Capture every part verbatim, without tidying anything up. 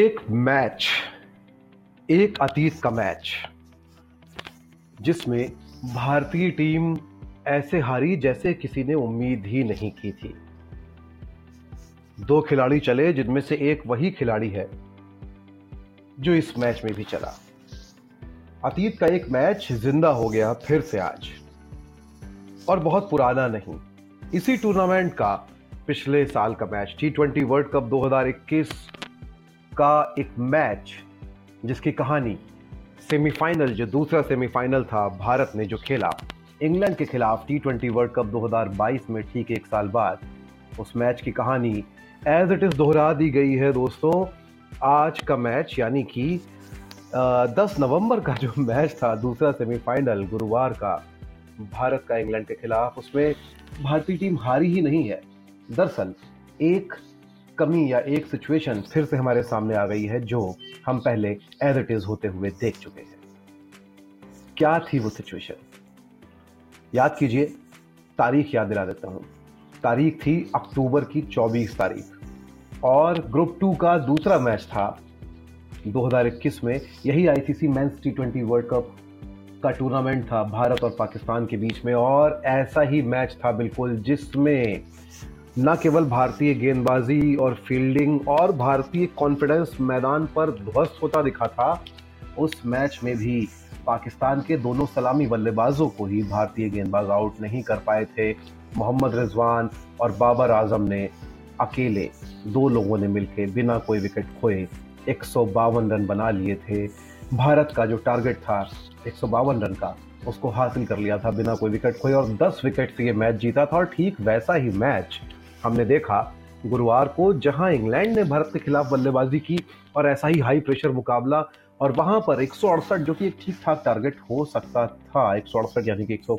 एक मैच, एक अतीत का मैच जिसमें भारतीय टीम ऐसे हारी जैसे किसी ने उम्मीद ही नहीं की थी। दो खिलाड़ी चले जिनमें से एक वही खिलाड़ी है जो इस मैच में भी चला। अतीत का एक मैच जिंदा हो गया फिर से आज, और बहुत पुराना नहीं, इसी टूर्नामेंट का पिछले साल का match T twenty world cup दो हज़ार इक्कीस का एक मैच, जिसकी कहानी सेमीफाइनल, जो दूसरा सेमीफाइनल था भारत ने जो खेला इंग्लैंड के खिलाफ टी ट्वेंटी वर्ल्ड कप दो हज़ार बाईस में ठीक एक साल बाद, उस मैच की कहानी एज इट इज़ दोहरा दी गई है दोस्तों आज का मैच, यानी कि दस नवंबर का जो मैच था दूसरा सेमीफाइनल गुरुवार का भारत का इंग्लैंड के खिलाफ, उसमें भारतीय टीम हारी ही नहीं है। दरअसल एक कमी या एक सिचुएशन फिर से हमारे सामने आ गई है जो हम पहले एज इट इज होते हुए देख चुके हैं। क्या थी वो सिचुएशन? याद कीजिए, तारीख याद दिला देता हूँ। तारीख थी अक्टूबर की चौबीस तारीख और ग्रुप टू का दूसरा मैच था दो हज़ार इक्कीस में। यही ICC men's T twenty world cup का टूर्नामेंट था भारत और पाकिस्तान के बीच में, और ऐसा ही मैच था बिल्कुल, जिसमें न केवल भारतीय गेंदबाजी और फील्डिंग और भारतीय कॉन्फिडेंस मैदान पर ध्वस्त होता दिखा था, उस मैच में भी पाकिस्तान के दोनों सलामी बल्लेबाजों को ही भारतीय गेंदबाज आउट नहीं कर पाए थे। मोहम्मद रिजवान और बाबर आजम ने अकेले, दो लोगों ने मिलकर बिना कोई विकेट खोए एक सौ बावन रन बना लिए थे। भारत का जो टारगेट था एक सौ बावन रन का, उसको हासिल कर लिया था बिना कोई विकेट खोए, और दस विकेट से ये मैच जीता था। और ठीक वैसा ही मैच हमने देखा गुरुवार को, जहां इंग्लैंड ने भारत के खिलाफ बल्लेबाजी की और ऐसा ही हाई प्रेशर मुकाबला, और वहां पर एक सौ अड़सठ जो कि एक ठीक ठाक टारगेट हो सकता था, एक सौ अड़सठ यानी कि एक सौ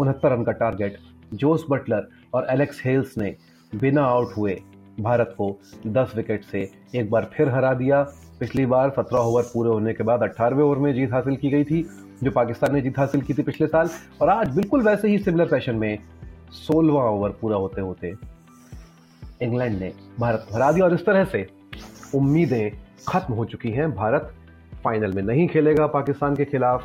उनहत्तर रन का टारगेट, जोस बटलर और एलेक्स हेल्स ने बिना आउट हुए भारत को दस विकेट से एक बार फिर हरा दिया। पिछली बार सत्रह ओवर पूरे होने के बाद अट्ठारहवें ओवर में जीत हासिल की गई थी, जो पाकिस्तान ने जीत हासिल की थी पिछले साल। और आज बिल्कुल वैसे ही सिमिलर फैशन में सोलहवां ओवर पूरा होते होते इंग्लैंड ने भारत को हरा दिया, और इस तरह से उम्मीदें खत्म हो चुकी हैं। भारत फाइनल में नहीं खेलेगा पाकिस्तान के खिलाफ,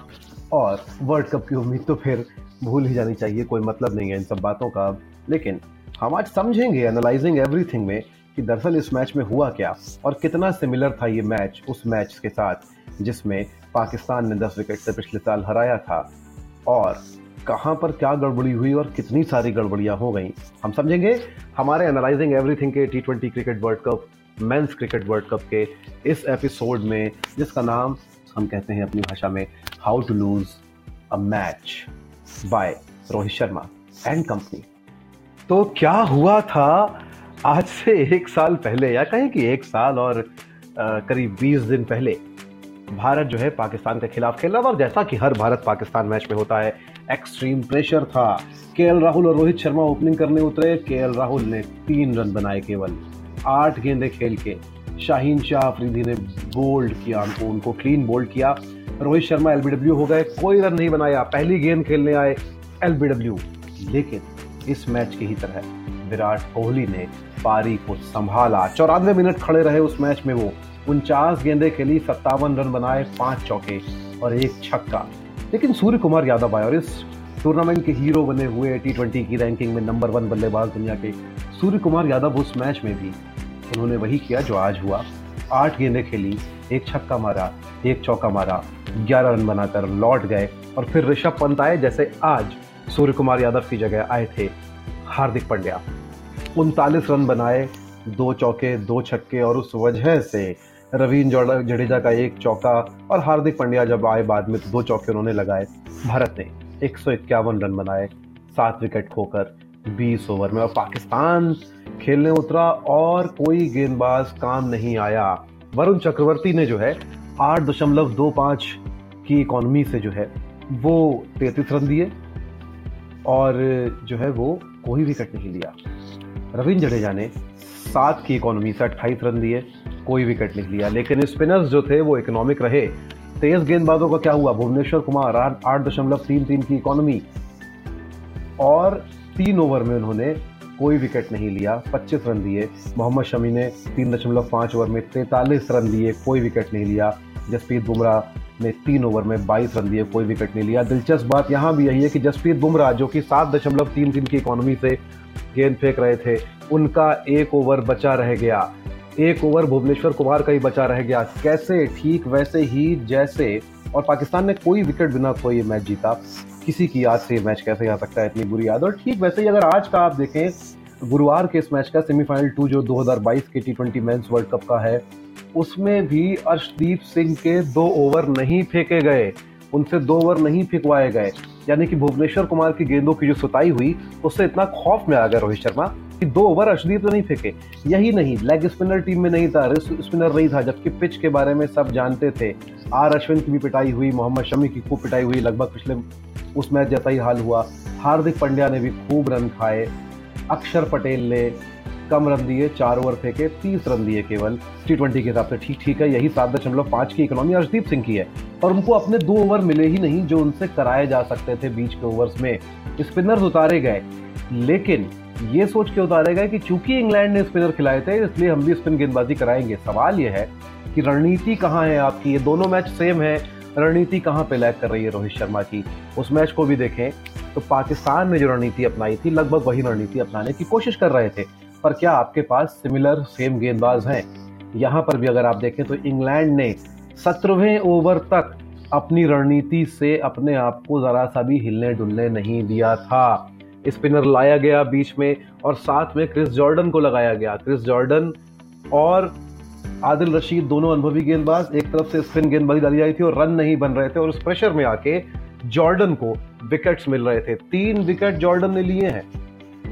और वर्ल्ड कप की उम्मीद तो फिर भूल ही जानी चाहिए, कोई मतलब नहीं है इन सब बातों का। लेकिन हम आज समझेंगे एनालाइजिंग एवरीथिंग में कि दरअसल इस मैच में हुआ क्या और कितना सिमिलर था ये मैच उस मैच के साथ जिसमें पाकिस्तान ने दस विकेट से पिछले साल हराया था, और कहां पर क्या गड़बड़ी हुई और कितनी सारी गड़बड़ियां हो गई, हम समझेंगे हमारे एनालाइजिंग एवरीथिंग के T twenty cricket world cup, men's cricket world cup के इस एपिसोड में, जिसका नाम हम कहते हैं अपनी भाषा में how to lose a match by Rohit Sharma and company. तो क्या हुआ था आज से एक साल पहले, या कहें कि एक साल और आ, करीब बीस दिन पहले भारत जो है पाकिस्तान के खिलाफ खेला, और जैसा कि हर भारत पाकिस्तान मैच में होता है एक्सट्रीम प्रेशर था। केएल राहुल और रोहित शर्मा ओपनिंग करने उतरे। केएल राहुल ने तीन रन बनाए केवल, आठ गेंदें खेल के। शाहीन शाह अफरीदी ने बोल्ड किया उनको, उनको क्लीन बोल्ड किया। रोहित शर्मा एलबीडब्ल्यू हो गए, कोई रन नहीं बनाया, पहली गेंद खेलने आए एलबीडब्ल्यू। लेकिन इस मैच की ही तरह विराट कोहली ने पारी को संभाला। चौरानवे मिनट खड़े रहे उस मैच में वो, उनचास गेंदें खेली, सत्तावन रन बनाए, पांच चौके और एक छक्का। लेकिन सूर्यकुमार यादव आए, और इस टूर्नामेंट के हीरो बने हुए टी ट्वेंटी की रैंकिंग में नंबर वन बल्लेबाज दुनिया के सूर्यकुमार यादव, उस मैच में भी उन्होंने वही किया जो आज हुआ। आठ गेंदें खेली, एक छक्का मारा, एक चौका मारा, ग्यारह रन बनाकर लौट गए। और फिर ऋषभ पंत आए, जैसे आज सूर्यकुमार यादव की जगह आए थे हार्दिक पांड्या। उनतालीस रन बनाए, दो चौके, दो छक्के, और उस वजह से रविंद्र जडेजा का एक चौका, और हार्दिक पांड्या जब आए बाद में तो दो चौके उन्होंने लगाए। भारत ने एक सौ इक्यावन रन बनाए, सात विकेट खोकर बीस ओवर में, और पाकिस्तान खेलने उतरा और कोई गेंदबाज काम नहीं आया। वरुण चक्रवर्ती ने जो है आठ दशमलव दो पाँच की इकोनॉमी से जो है वो तैंतीस रन दिए, और जो है वो कोई विकेट नहीं लिया। रविंद्र जडेजा ने सात की इकोनॉमी से अट्ठाईस रन दिए, कोई विकेट नहीं लिया। लेकिन स्पिनर्स जो थे वो इकोनॉमिक रहे। तेज गेंदबाजों का क्या हुआ? भुवनेश्वर कुमार आठ दशमलव तीन तीन की इकोनॉमी, और तीन ओवर में उन्होंने कोई विकेट नहीं लिया, पच्चीस रन दिए। मोहम्मद शमी ने तीन दशमलव पाँच ओवर में तैंतालीस रन दिए, कोई विकेट नहीं लिया। जसप्रीत बुमराह ने तीन ओवर में बाईस रन दिए, कोई विकेट नहीं लिया। दिलचस्प बात यहाँ भी यही है कि जसप्रीत बुमराह जो कि सात दशमलव तीन तीन की इकोनॉमी से गेंद फेंक रहे थे, उनका एक ओवर बचा रह गया, एक ओवर भुवनेश्वर कुमार का ही बचा रह गया। कैसे? ठीक वैसे ही जैसे, और पाकिस्तान ने कोई विकेट बिना खोए ये मैच जीता। किसी की याद से ये मैच कैसे आ सकता है, इतनी बुरी याद। और ठीक वैसे ही अगर आज का आप देखें, गुरुवार के इस मैच का सेमीफाइनल टू जो दो हज़ार बाईस के T twenty men's world cup का है, उसमें भी अर्शदीप सिंह के दो ओवर नहीं फेंके गए, उनसे दो ओवर नहीं फेंकवाए गए। यानी कि भुवनेश्वर कुमार की गेंदों की जो सुताई हुई उससे इतना खौफ में आ गया रोहित शर्मा कि दो ओवर अर्शदीप तो नहीं फेंके। यही नहीं, लेग स्पिनर टीम में नहीं था, रिस्ट स्पिनर नहीं था, जबकि पिच के बारे में सब जानते थे। आर अश्विन की भी पिटाई हुई, मोहम्मद शमी की खूब पिटाई हुई, लगभग पिछले उस मैच जैसा ही हाल हुआ। हार्दिक पांड्या ने भी खूब रन खाए, अक्षर पटेल ने कम रन दिए, चार ओवर फेंके, तीस रन दिए केवल टी ट्वेंटी के हिसाब से। ठीक ठीक है, यही सात दशमलव पाँच की इकोनॉमी अर्शदीप सिंह की है, और उनको अपने दो ओवर मिले ही नहीं जो उनसे कराए जा सकते थे। बीच के ओवर्स में स्पिनर्स उतारे गए, लेकिन ये सोच के उतारे गए कि चूंकि इंग्लैंड ने स्पिनर खिलाए थे इसलिए हम भी स्पिन गेंदबाजी कराएंगे। सवाल ये है कि रणनीति कहाँ है आपकी? ये दोनों मैच सेम है, रणनीति कहाँ पे लैग कर रही है रोहित शर्मा की? उस मैच को भी देखें तो पाकिस्तान ने जो रणनीति अपनाई थी लगभग वही रणनीति अपनाने की कोशिश कर रहे थे, पर क्या आपके पास सिमिलर सेम गेंदबाज हैं? यहाँ पर भी अगर आप देखें तो इंग्लैंड ने सत्रहवें ओवर तक अपनी रणनीति से अपने आप को जरा सा भी हिलने डुलने नहीं दिया था। स्पिनर लाया गया बीच में और साथ में क्रिस जॉर्डन को लगाया गया। क्रिस जॉर्डन और आदिल रशीद दोनों अनुभवी गेंदबाज, एक तरफ से स्पिन गेंदबाजी डाली आई थी और रन नहीं बन रहे थे, और उस प्रेशर में आके जॉर्डन को विकेट्स मिल रहे थे। तीन विकेट जॉर्डन ने लिए हैं,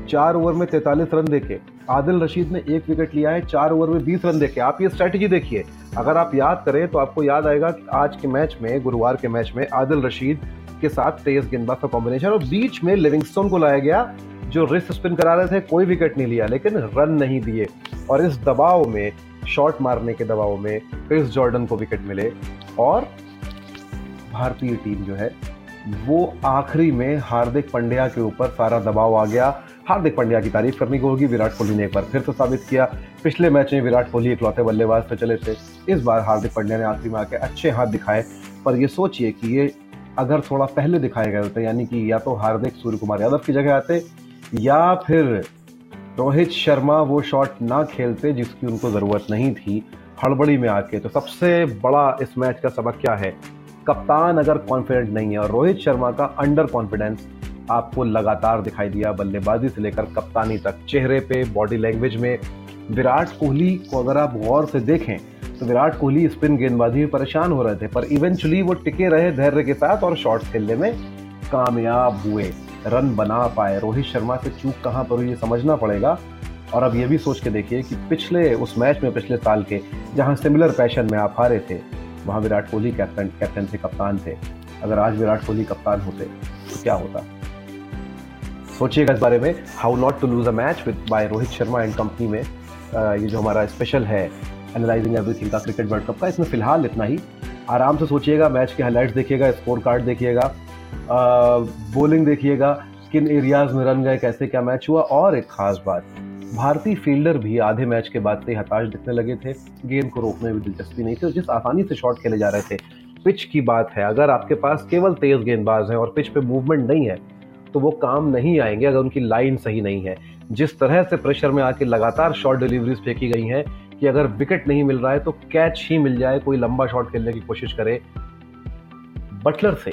चार ओवर में तैंतालीस रन देके। आदिल रशीद ने एक विकेट लिया है, चार ओवर में बीस रन देके। आप ये स्ट्रैटेजी देखिए, अगर आप याद करें तो आपको याद आएगा कि आज के मैच में, गुरुवार के मैच में, आदिल रशीद के साथ तेज गेंदबाज का कॉम्बिनेशन और बीच में लिविंगस्टोन को लाया गया जो रिस्ट स्पिन करा रहे थे, कोई विकेट नहीं लिया लेकिन रन नहीं दिए। और इस दबाव में, शॉट मारने के दबाव में, क्रिस जॉर्डन को विकेट मिले और भारतीय टीम जो है वो आखिरी में हार्दिक पांड्या के ऊपर सारा दबाव आ गया। हार्दिक पांड्या की तारीफ करनी होगी, विराट कोहली ने एक बार फिर तो साबित किया। पिछले मैच में विराट कोहली इकलौते बल्लेबाज पे चले थे, इस बार हार्दिक पांड्या ने आखिरी में आके अच्छे हाथ दिखाए। पर ये सोचिए कि ये अगर थोड़ा पहले दिखाए गए होते, यानी कि या तो हार्दिक सूर्यकुमार यादव की जगह आते या फिर रोहित शर्मा वो शॉट ना खेलते जिसकी उनको ज़रूरत नहीं थी हड़बड़ी में आके। तो सबसे बड़ा इस मैच का सबक क्या है? कप्तान अगर कॉन्फिडेंट नहीं है, और रोहित शर्मा का अंडर कॉन्फिडेंस आपको लगातार दिखाई दिया, बल्लेबाजी से लेकर कप्तानी तक, चेहरे पे, बॉडी लैंग्वेज में। विराट कोहली को अगर आप गौर से देखें तो विराट कोहली स्पिन गेंदबाजी में परेशान हो रहे थे, पर इवेंचुअली वो टिके रहे धैर्य के साथ और शॉट्स खेलने में कामयाब हुए, रन बना पाए। रोहित शर्मा से चूक कहाँ पर हुई ये समझना पड़ेगा। और अब ये भी सोच के देखिए कि पिछले उस मैच में, पिछले साल के, जहाँ सिमिलर फैशन में आप हारे थे, वहाँ विराट कोहली कैप्टन कैप्टन थे कप्तान थे। अगर आज विराट कोहली कप्तान होते तो क्या होता, सोचिएगा इस बारे में। How not to lose a match with by Rohit Sharma and company में ये जो हमारा स्पेशल है एनालाइजिंग एवरीथिंग का क्रिकेट वर्ल्ड कप का, इसमें फिलहाल इतना ही। आराम से सोचिएगा, मैच के हाईलाइट्स देखिएगा, स्कोर कार्ड देखिएगा, बॉलिंग देखिएगा, किन एरियाज में रन गए, कैसे क्या मैच हुआ। और एक खास बात, भारतीय फील्डर भी आधे मैच के बाद से हताश दिखने लगे थे, गेंद को रोकने में दिलचस्पी नहीं थी और जिस आसानी से शॉट खेले जा रहे थे। पिच की बात है, अगर आपके पास केवल तेज गेंदबाज हैं और पिच पे मूवमेंट नहीं है तो वो काम नहीं आएंगे अगर उनकी लाइन सही नहीं है। जिस तरह से प्रेशर में आके लगातार शॉर्ट डिलीवरीज फेंकी गई हैं कि अगर विकेट नहीं मिल रहा है तो कैच ही मिल जाए, कोई लंबा शॉट खेलने की कोशिश करे। बटलर से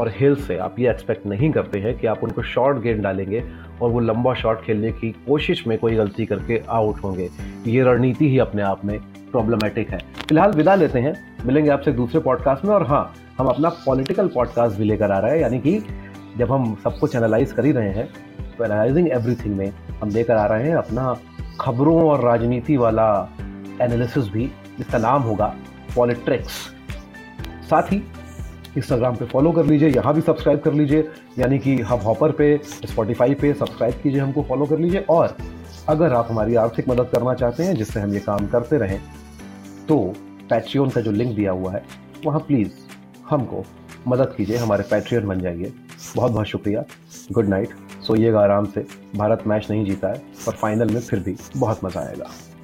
और हेल से आप ये एक्सपेक्ट नहीं करते हैं कि आप उनको शॉर्ट गेंद डालेंगे और वो लंबा शॉट खेलने की कोशिश में कोई गलती करके आउट होंगे। ये रणनीति ही अपने आप में प्रॉब्लमेटिक है। फिलहाल विदा लेते हैं, मिलेंगे आपसे दूसरे पॉडकास्ट में। और हाँ, हम अपना पॉलिटिकल पॉडकास्ट भी लेकर आ रहे हैं, यानी कि जब हम सब कुछ एनालाइज कर ही रहे हैं तो एनालाइजिंग एवरीथिंग में हम लेकर आ रहे हैं अपना खबरों और राजनीति वाला एनालिसिस भी, जिसका नाम होगा पॉलिट्रिक्स। साथ ही इंस्टाग्राम पे फॉलो कर लीजिए, यहाँ भी सब्सक्राइब कर लीजिए, यानी कि हब हॉपर पे, स्पॉटिफाई पे सब्सक्राइब कीजिए, हमको फॉलो कर लीजिए। और अगर आप हमारी आर्थिक मदद करना चाहते हैं जिससे हम ये काम करते रहें, तो पैट्रियन का जो लिंक दिया हुआ है वहाँ प्लीज़ हमको मदद कीजिए, हमारे पैट्रियन बन जाइए। बहुत बहुत शुक्रिया, गुड नाइट, सोइएगा आराम से, भारत मैच नहीं जीता है पर फाइनल में फिर भी बहुत मजा आएगा।